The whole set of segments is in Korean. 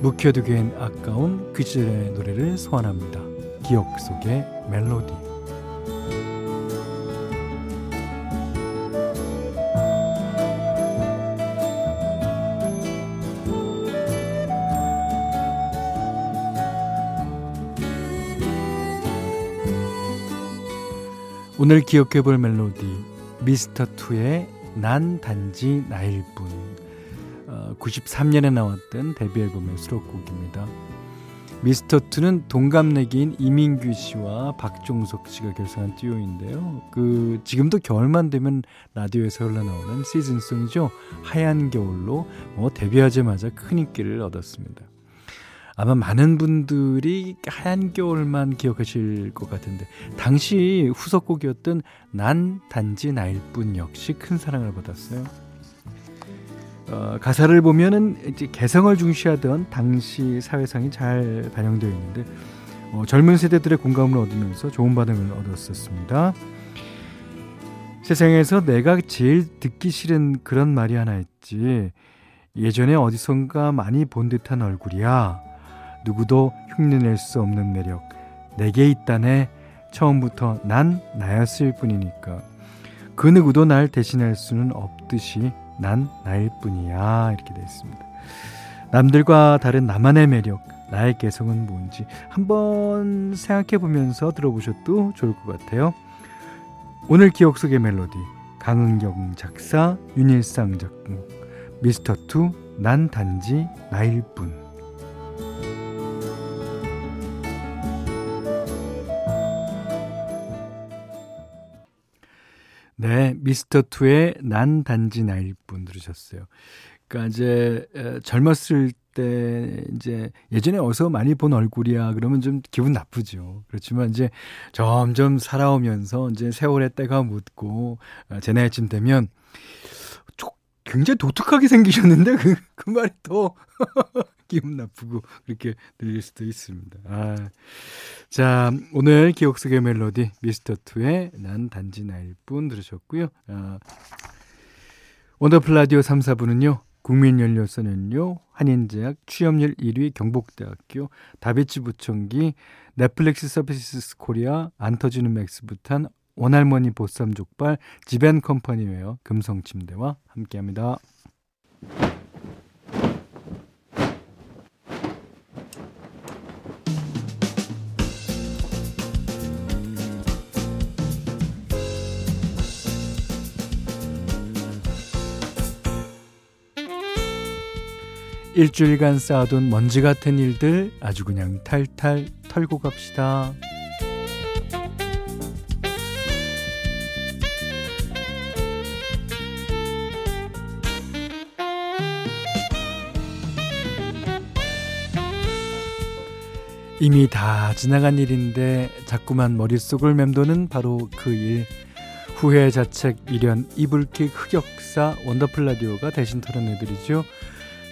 묵혀두기엔 아까운 그 시절의 노래를 소환합니다. 기억 속의 멜로디. 오늘 기억해볼 멜로디, 미스터2의 난 단지 나일 뿐. 93년에 나왔던 데뷔 앨범의 수록곡입니다. 미스터2는 동갑내기인 이민규 씨와 박종석 씨가 결성한 듀오인데요. 지금도 겨울만 되면 라디오에서 흘러나오는 시즌송이죠. 하얀 겨울로 데뷔하자마자 큰 인기를 얻었습니다. 아마 많은 분들이 하얀 겨울만 기억하실 것 같은데, 당시 후속곡이었던 난 단지 나일 뿐 역시 큰 사랑을 받았어요. 가사를 보면은 이제 개성을 중시하던 당시 사회상이 잘 반영되어 있는데, 젊은 세대들의 공감을 얻으면서 좋은 반응을 얻었었습니다. 세상에서 내가 제일 듣기 싫은 그런 말이 하나 있지. 예전에 어디선가 많이 본 듯한 얼굴이야. 누구도 흉내낼 수 없는 매력, 내게 있다네. 처음부터 난 나였을 뿐이니까 그 누구도 날 대신할 수는 없듯이 난 나일 뿐이야. 이렇게 되어 있습니다. 남들과 다른 나만의 매력, 나의 개성은 뭔지 한번 생각해 보면서 들어보셔도 좋을 것 같아요. 오늘 기억 속의 멜로디, 강은경 작사, 윤일상 작곡, 미스터2 난 단지 나일 뿐. 네, 미스터2의 난 단지 나일 뿐 들으셨어요. 그러니까 이제 젊었을 때 이제 예전에 어서 많이 본 얼굴이야 그러면 좀 기분 나쁘죠. 그렇지만 이제 점점 살아오면서 이제 세월의 때가 묻고 제 나이쯤 되면 굉장히 독특하게 생기셨는데 그 말이 더 기분 나쁘고 그렇게 들릴 수도 있습니다. 자, 오늘 기억 속의 멜로디, 미스터2의 난 단지 나일 뿐 들으셨고요. 원더풀 라디오 3, 4부는요. 국민연료선연료, 한인제약, 취업률 1위 경북대학교, 다비치 부청기, 넷플릭스 서비스 코리아, 안 터지는 맥스부탄, 원할머니 보쌈족발, 지앤컴퍼니웨어, 금성침대와 함께합니다. 일주일간 쌓아둔 먼지 같은 일들 아주 그냥 탈탈 털고 갑시다. 이미 다 지나간 일인데 자꾸만 머릿속을 맴도는 바로 그 일. 후회, 자책, 미련, 이불킥, 흑역사, 원더풀 라디오가 대신 털어내드리죠.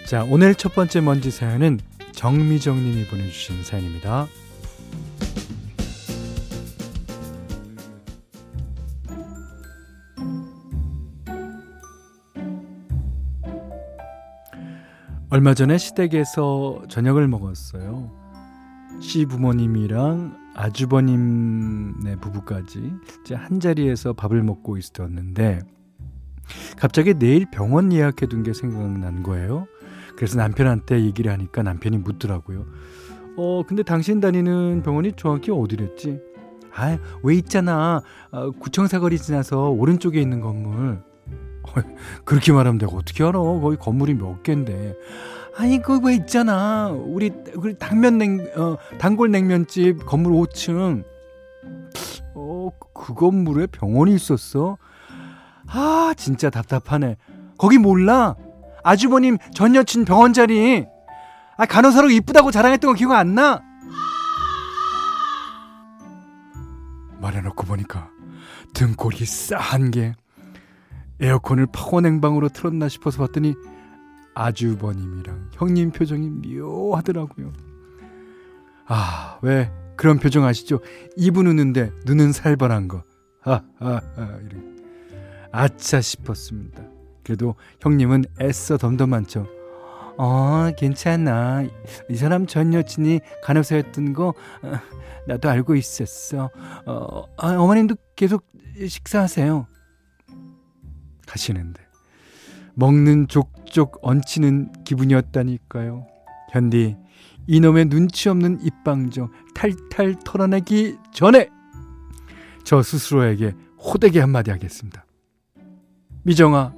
자, 오늘 첫 번째 먼지 사연은 정미정 님이 보내주신 사연입니다. 얼마 전에 시댁에서 저녁을 먹었어요. 시부모님이랑 아주버님네 부부까지 한자리에서 밥을 먹고 있었는데 갑자기 내일 병원 예약해둔 게 생각난 거예요. 그래서 남편한테 얘기를 하니까 남편이 묻더라고요. 근데 당신 다니는 병원이 정확히 어디랬지? 왜 있잖아. 구청사거리 지나서 오른쪽에 있는 건물. 그렇게 말하면 내가 어떻게 알아? 거기 건물이 몇 갠데. 그거 왜 있잖아. 우리 단골 냉면집 건물 5층. 그 건물에 병원이 있었어? 진짜 답답하네. 거기 몰라? 아주버님 전 여친 병원 자리. 아, 간호사로 이쁘다고 자랑했던 거 기억 안 나? 말해놓고 보니까 등골이 싸한 게 에어컨을 파워냉방으로 틀었나 싶어서 봤더니 아주버님이랑 형님 표정이 묘하더라고요. 아, 왜 그런 표정 아시죠? 입은 우는데 눈은 살벌한 거. 하하하. 이런. 아차 싶었습니다. 그래도 형님은 애써 덤덤한죠. 괜찮아. 이 사람 전 여친이 간호사였던 거 나도 알고 있었어. 어머님도 계속 식사하세요. 하시는데 먹는 족족 얹히는 기분이었다니까요. 현디, 이놈의 눈치 없는 입방정 탈탈 털어내기 전에 저 스스로에게 호되게 한마디 하겠습니다. 미정아,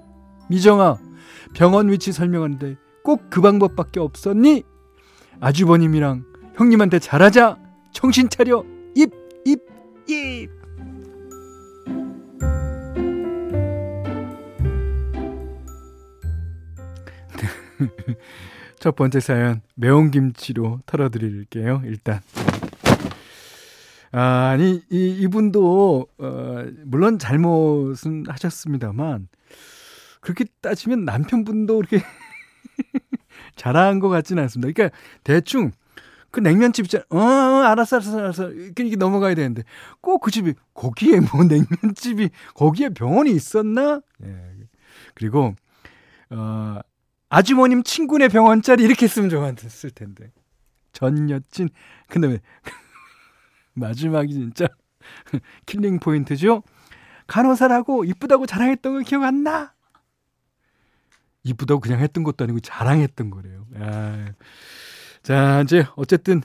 병원 위치 설명하는데 꼭 그 방법밖에 없었니? 아주버님이랑 형님한테 잘하자. 정신 차려. 입. 첫 번째 사연, 매운 김치로 털어드릴게요. 일단 아니, 이분도 물론 잘못은 하셨습니다만 그렇게 따지면 남편분도 그렇게 잘한 것 같지는 않습니다. 그러니까 대충 그 냉면집 있잖아. 알았어. 이렇게 넘어가야 되는데 꼭 그 집이 거기에 뭐 냉면집이 거기에 병원이 있었나? 그리고 아주머님 친구네 병원 짜리 이렇게 쓰면 좋았을 텐데. 전 여친. 근데 왜 마지막이 진짜 킬링 포인트죠. 간호사라고 이쁘다고 자랑했던 거 기억 안 나? 이쁘다고 그냥 했던 것도 아니고 자랑했던 거래요. 아. 자, 이제 어쨌든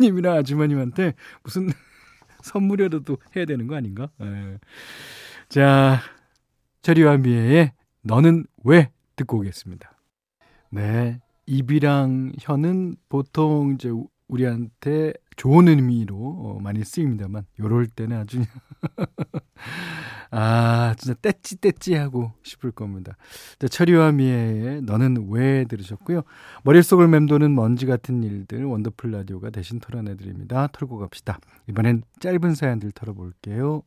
형님이나 아주머님한테 무슨 선물이라도 해야 되는 거 아닌가? 아. 자, 체리와 미애의 너는 왜? 듣고 오겠습니다. 네, 입이랑 혀는 보통 이제 우리한테 좋은 의미로 많이 쓰입니다만 요럴 때는 아주 아, 진짜 떼찌 하고 싶을 겁니다. 철이와 미애의 너는 왜 들으셨고요. 머릿속을 맴도는 먼지 같은 일들 원더풀 라디오가 대신 털어내드립니다. 털고 갑시다. 이번엔 짧은 사연들 털어볼게요.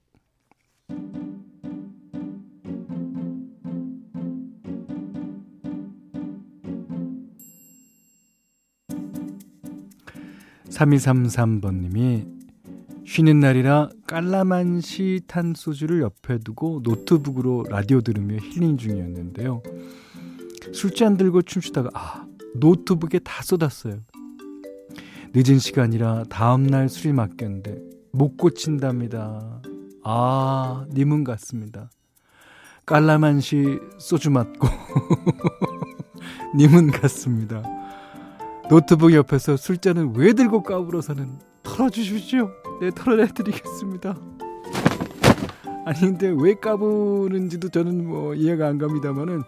(3233번님이) 쉬는 날이라 깔라만시 탄 소주를 옆에 두고 노트북으로 라디오 들으며 힐링 중이었는데요. 술잔 들고 춤추다가 노트북에 다 쏟았어요. 늦은 시간이라 다음날 술이 맡겼는데 못 고친답니다. 아, 님은 같습니다. 깔라만시 소주 맞고 님은 같습니다. 노트북 옆에서 술잔을 왜 들고 까불어서는 털어주십시오. 네, 털어내드리겠습니다. 아니, 근데 왜 까부는지도 저는 뭐 이해가 안 갑니다만은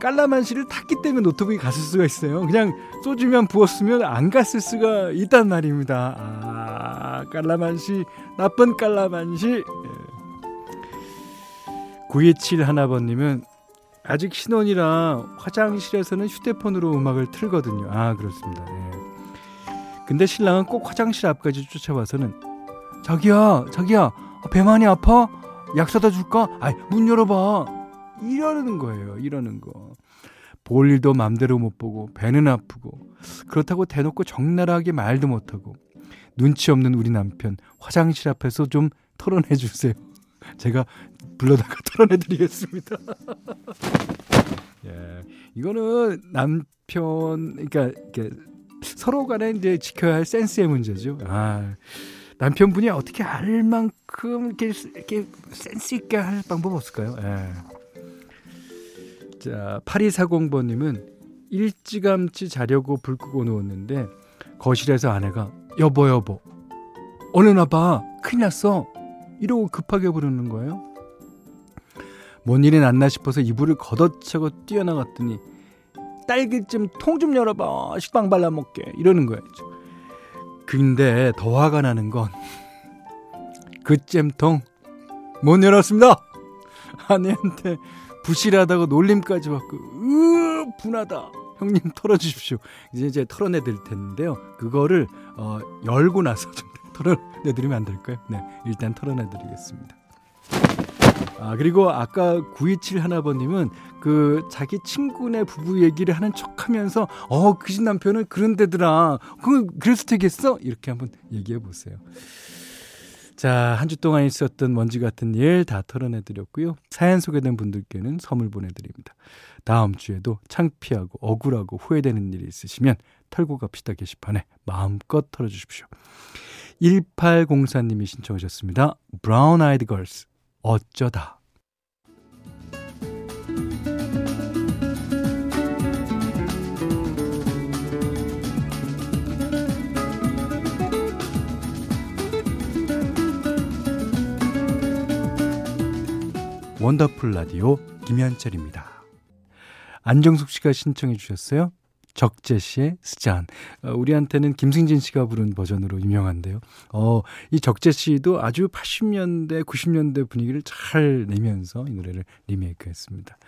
깔라만시를 탔기 때문에 노트북이 갔을 수가 있어요. 그냥 소주면 부었으면 안 갔을 수가 있단 말입니다. 아, 깔라만시, 나쁜 깔라만시. 927 하나번님은 아직 신혼이라 화장실에서는 휴대폰으로 음악을 틀거든요. 아, 그렇습니다. 네. 근데 신랑은 꼭 화장실 앞까지 쫓아와서는 자기야 배 많이 아파? 약 사다 줄까? 아이, 문 열어봐. 이러는 거예요. 이러는 거. 볼 일도 맘대로 못 보고 배는 아프고 그렇다고 대놓고 적나라하게 말도 못하고 눈치 없는 우리 남편, 화장실 앞에서 좀 털어내 주세요. 제가 불러다가 털어내드리겠습니다. 예, 이거는 남편, 그러니까 서로 간에 이제 지켜야 할 센스의 문제죠. 아, 남편분이 어떻게 할 만큼 이렇게 센스 있게 할 방법 없을까요? 예. 자, 8240번님은 일찌감치 자려고 불 끄고 누웠는데 거실에서 아내가 여보 얼른 와봐, 큰일 났어, 이러고 급하게 부르는 거예요. 뭔 일이 났나 싶어서 이불을 걷어차고 뛰어나갔더니 딸기 좀 통 좀 열어봐, 식빵 발라먹게, 이러는 거예요. 근데 더 화가 나는 건 그 잼통 못 열었습니다. 아내한테 부실하다고 놀림까지 받고 분하다, 형님 털어주십시오. 이제 털어내드릴 텐데요. 그거를 열고 나서 좀 털어내드리면 안 될까요? 네, 일단 털어내드리겠습니다. 아, 그리고 아까 9271번님은 그 자기 친구네 부부 얘기를 하는 척하면서 그 집 남편은 그런데더라. 그래서 되겠어? 이렇게 한번 얘기해 보세요. 자, 한 주 동안 있었던 먼지 같은 일 다 털어내드렸고요. 사연 소개된 분들께는 선물 보내드립니다. 다음 주에도 창피하고 억울하고 후회되는 일이 있으시면 털고 갑시다 게시판에 마음껏 털어주십시오. 1804님이 신청하셨습니다. Brown eyed girls 어쩌다. 원더풀 라디오 김현철입니다. 안정숙 씨가 신청해 주셨어요. 적재 씨의 스잔. 우리한테는 김승진 씨가 부른 버전으로 유명한데요. 이 적재 씨도 아주 80년대, 90년대 분위기를 잘 내면서 이 노래를 리메이크했습니다.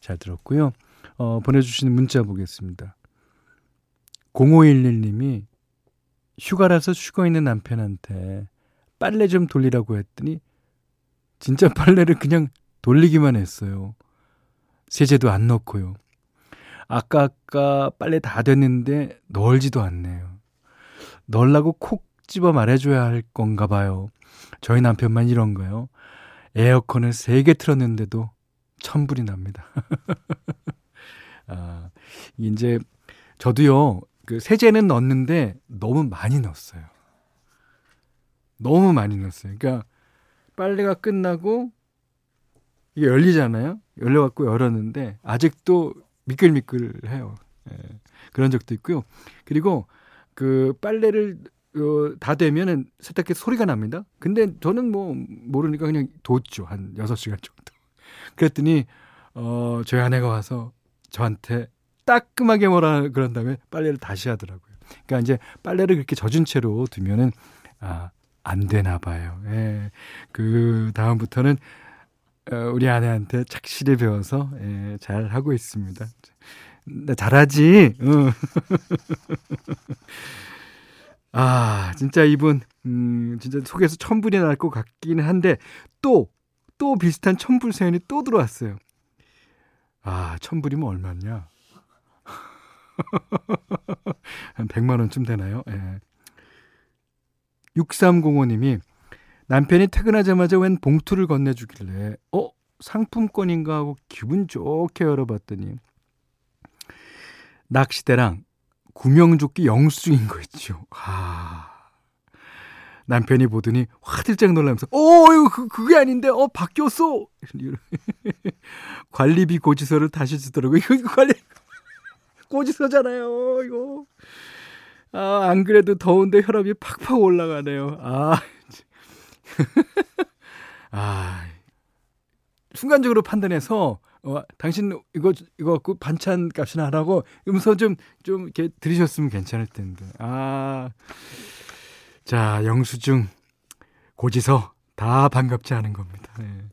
잘 들었고요. 보내주시는 문자 보겠습니다. 0511님이 휴가라서 쉬고 있는 남편한테 빨래 좀 돌리라고 했더니 진짜 빨래를 그냥 돌리기만 했어요. 세제도 안 넣고요. 아까 빨래 다 됐는데 널지도 않네요. 널라고 콕 집어 말해줘야 할 건가 봐요. 저희 남편만 이런가요? 에어컨을 3개 틀었는데도 천불이 납니다. 아, 이제 저도요, 그 세제는 넣었는데 너무 많이 넣었어요. 너무 많이 넣었어요. 그러니까 빨래가 끝나고 이게 열리잖아요. 열려갖고 열었는데 아직도 미끌미끌해요. 예, 그런 적도 있고요. 그리고 그 빨래를 다 되면은 세탁기 소리가 납니다. 근데 저는 뭐 모르니까 그냥 뒀죠. 한 6시간 정도. 그랬더니 저희 아내가 와서 저한테 따끔하게 뭐라 그런 다음에 빨래를 다시 하더라고요. 그러니까 이제 빨래를 그렇게 젖은 채로 두면은 안 되나 봐요. 예, 그 다음부터는 우리 아내한테 착실히 배워서 잘 하고 있습니다. 나 잘하지? 아, 진짜 이분 진짜 속에서 천불이 날 것 같기는 한데 또 비슷한 천불 사연이 또 들어왔어요. 아, 천불이면 얼마냐? 한 100만 원쯤 되나요? 예. 6305님이 남편이 퇴근하자마자 웬 봉투를 건네주길래 상품권인가 하고 기분 좋게 열어봤더니 낚시대랑 구명조끼 영수증인 거 있죠. 남편이 보더니 화들짝 놀라면서 그게 아닌데 바뀌었어. 관리비 고지서를 다시 주더라고요. 이거 관리 고지서잖아요. 이거 안 그래도 더운데 혈압이 팍팍 올라가네요. 순간적으로 판단해서 당신 이거 갖고 반찬 값이나 하라고 음소 좀 이렇게 들으셨으면 괜찮을 텐데. 자, 영수증, 고지서 다 반갑지 않은 겁니다. 네.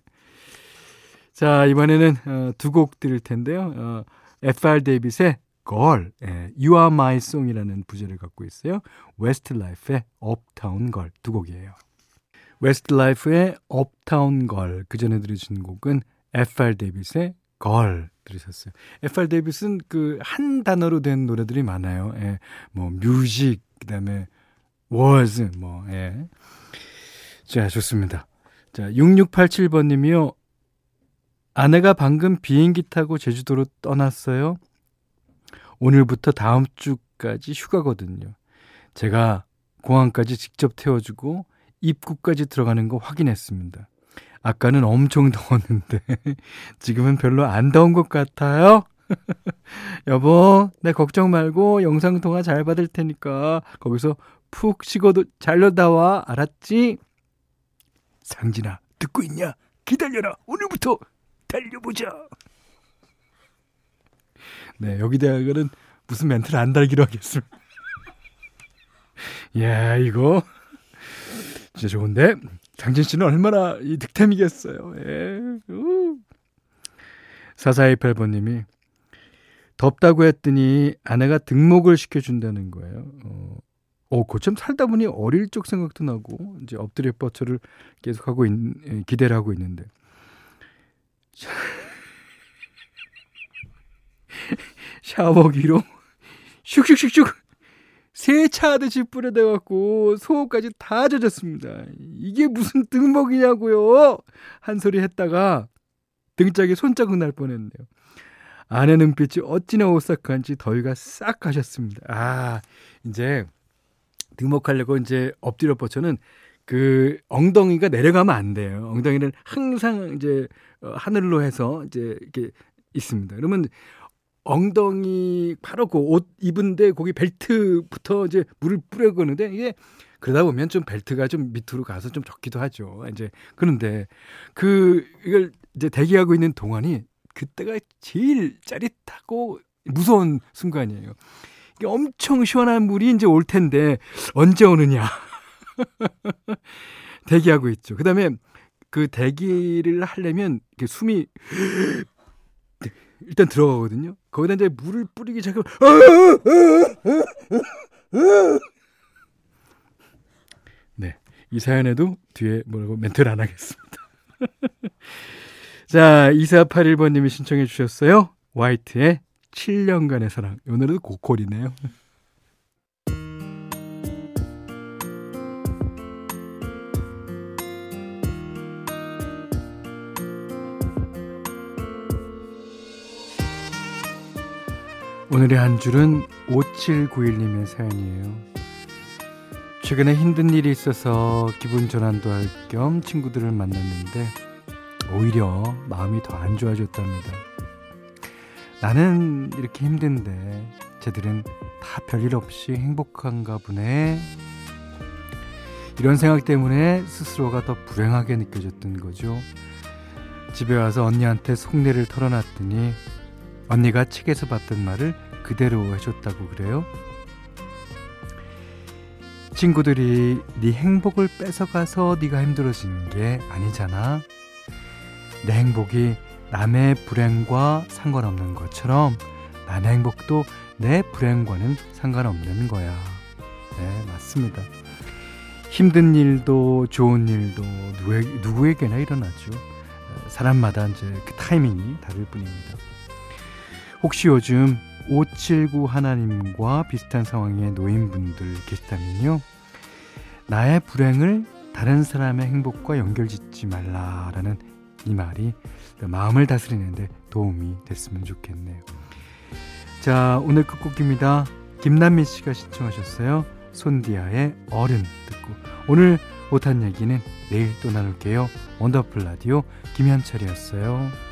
자, 이번에는 2곡 들을 텐데요. F.R. 데이빗의 Girl, You Are My Song이라는 부제를 갖고 있어요. 웨스트라이프의 Uptown Girl 2곡이에요. 웨스트라이프의 업타운 걸, 그 전에 들으신 곡은 F.R. 데이빗의 걸 들으셨어요. F.R. 데이빗은 그 한 단어로 된 노래들이 많아요. 예, 뭐 뮤직, 그다음에 월즈, 뭐 예. 자, 좋습니다. 자, 6687번님이요. 아내가 방금 비행기 타고 제주도로 떠났어요. 오늘부터 다음 주까지 휴가거든요. 제가 공항까지 직접 태워주고 입구까지 들어가는 거 확인했습니다. 아까는 엄청 더웠는데 지금은 별로 안 더운 것 같아요. 여보, 내 걱정 말고 영상통화 잘 받을 테니까 거기서 푹 쉬고도 잘려다 와. 알았지? 상진아, 듣고 있냐? 기다려라. 오늘부터 달려보자. 네, 여기 대학은 무슨 멘트를 안 달기로 하겠습니다. 야, 이거 진짜 좋은데 장진 씨는 얼마나 이 득템이겠어요. 4428번님이 덥다고 했더니 아내가 등목을 시켜준다는 거예요. 고참 살다 보니 어릴 적 생각도 나고 이제 엎드려 뻗쳐를 계속하고 기대를 하고 있는데 샤워기로 슉슉슉슉 세차하듯이 뿌려대갖고 속까지 다 젖었습니다. 이게 무슨 등목이냐고요. 한 소리 했다가 등짝에 손자국 날 뻔했네요. 아내 눈빛이 어찌나 오싹한지 더위가 싹 가셨습니다. 이제 등목하려고 이제 엎드려 뻗쳐는 그 엉덩이가 내려가면 안 돼요. 엉덩이는 항상 이제 하늘로 해서 이제 이렇게 있습니다. 그러면 엉덩이 바로 그 옷 입은데 거기 벨트부터 이제 물을 뿌려거는데 이게 그러다 보면 좀 벨트가 좀 밑으로 가서 좀 젖기도 하죠. 이제 그런데 이걸 이제 대기하고 있는 동안이 그때가 제일 짜릿하고 무서운 순간이에요. 이게 엄청 시원한 물이 이제 올 텐데 언제 오느냐. 대기하고 있죠. 그 다음에 그 대기를 하려면 숨이 일단 들어가거든요. 거기다 이제 물을 뿌리기 시작하면 네, 이 사연에도 뒤에 뭐라고 멘트를 안 하겠습니다. 자, 2481번님이 신청해 주셨어요. 화이트의 7년간의 사랑. 오늘은 고퀄이네요. 오늘의 한 줄은 5791님의 사연이에요. 최근에 힘든 일이 있어서 기분 전환도 할 겸 친구들을 만났는데 오히려 마음이 더 안 좋아졌답니다. 나는 이렇게 힘든데 쟤들은 다 별일 없이 행복한가 보네. 이런 생각 때문에 스스로가 더 불행하게 느껴졌던 거죠. 집에 와서 언니한테 속내를 털어놨더니 언니가 책에서 봤던 말을 그대로 해줬다고 그래요. 친구들이 네 행복을 뺏어가서 네가 힘들어지는 게 아니잖아. 내 행복이 남의 불행과 상관없는 것처럼 나의 행복도 내 불행과는 상관없는 거야. 네, 맞습니다. 힘든 일도 좋은 일도 누구에게나 일어나죠. 사람마다 이제 그 타이밍이 다를 뿐입니다. 혹시 요즘 579 하나님과 비슷한 상황에 놓인 분들 계시다면요, 나의 불행을 다른 사람의 행복과 연결짓지 말라라는 이 말이 마음을 다스리는데 도움이 됐으면 좋겠네요. 자, 오늘 끝곡입니다. 김남미 씨가 신청하셨어요. 손디아의 어른 듣고 오늘 못한 얘기는 내일 또 나눌게요. 원더풀 라디오 김현철이었어요.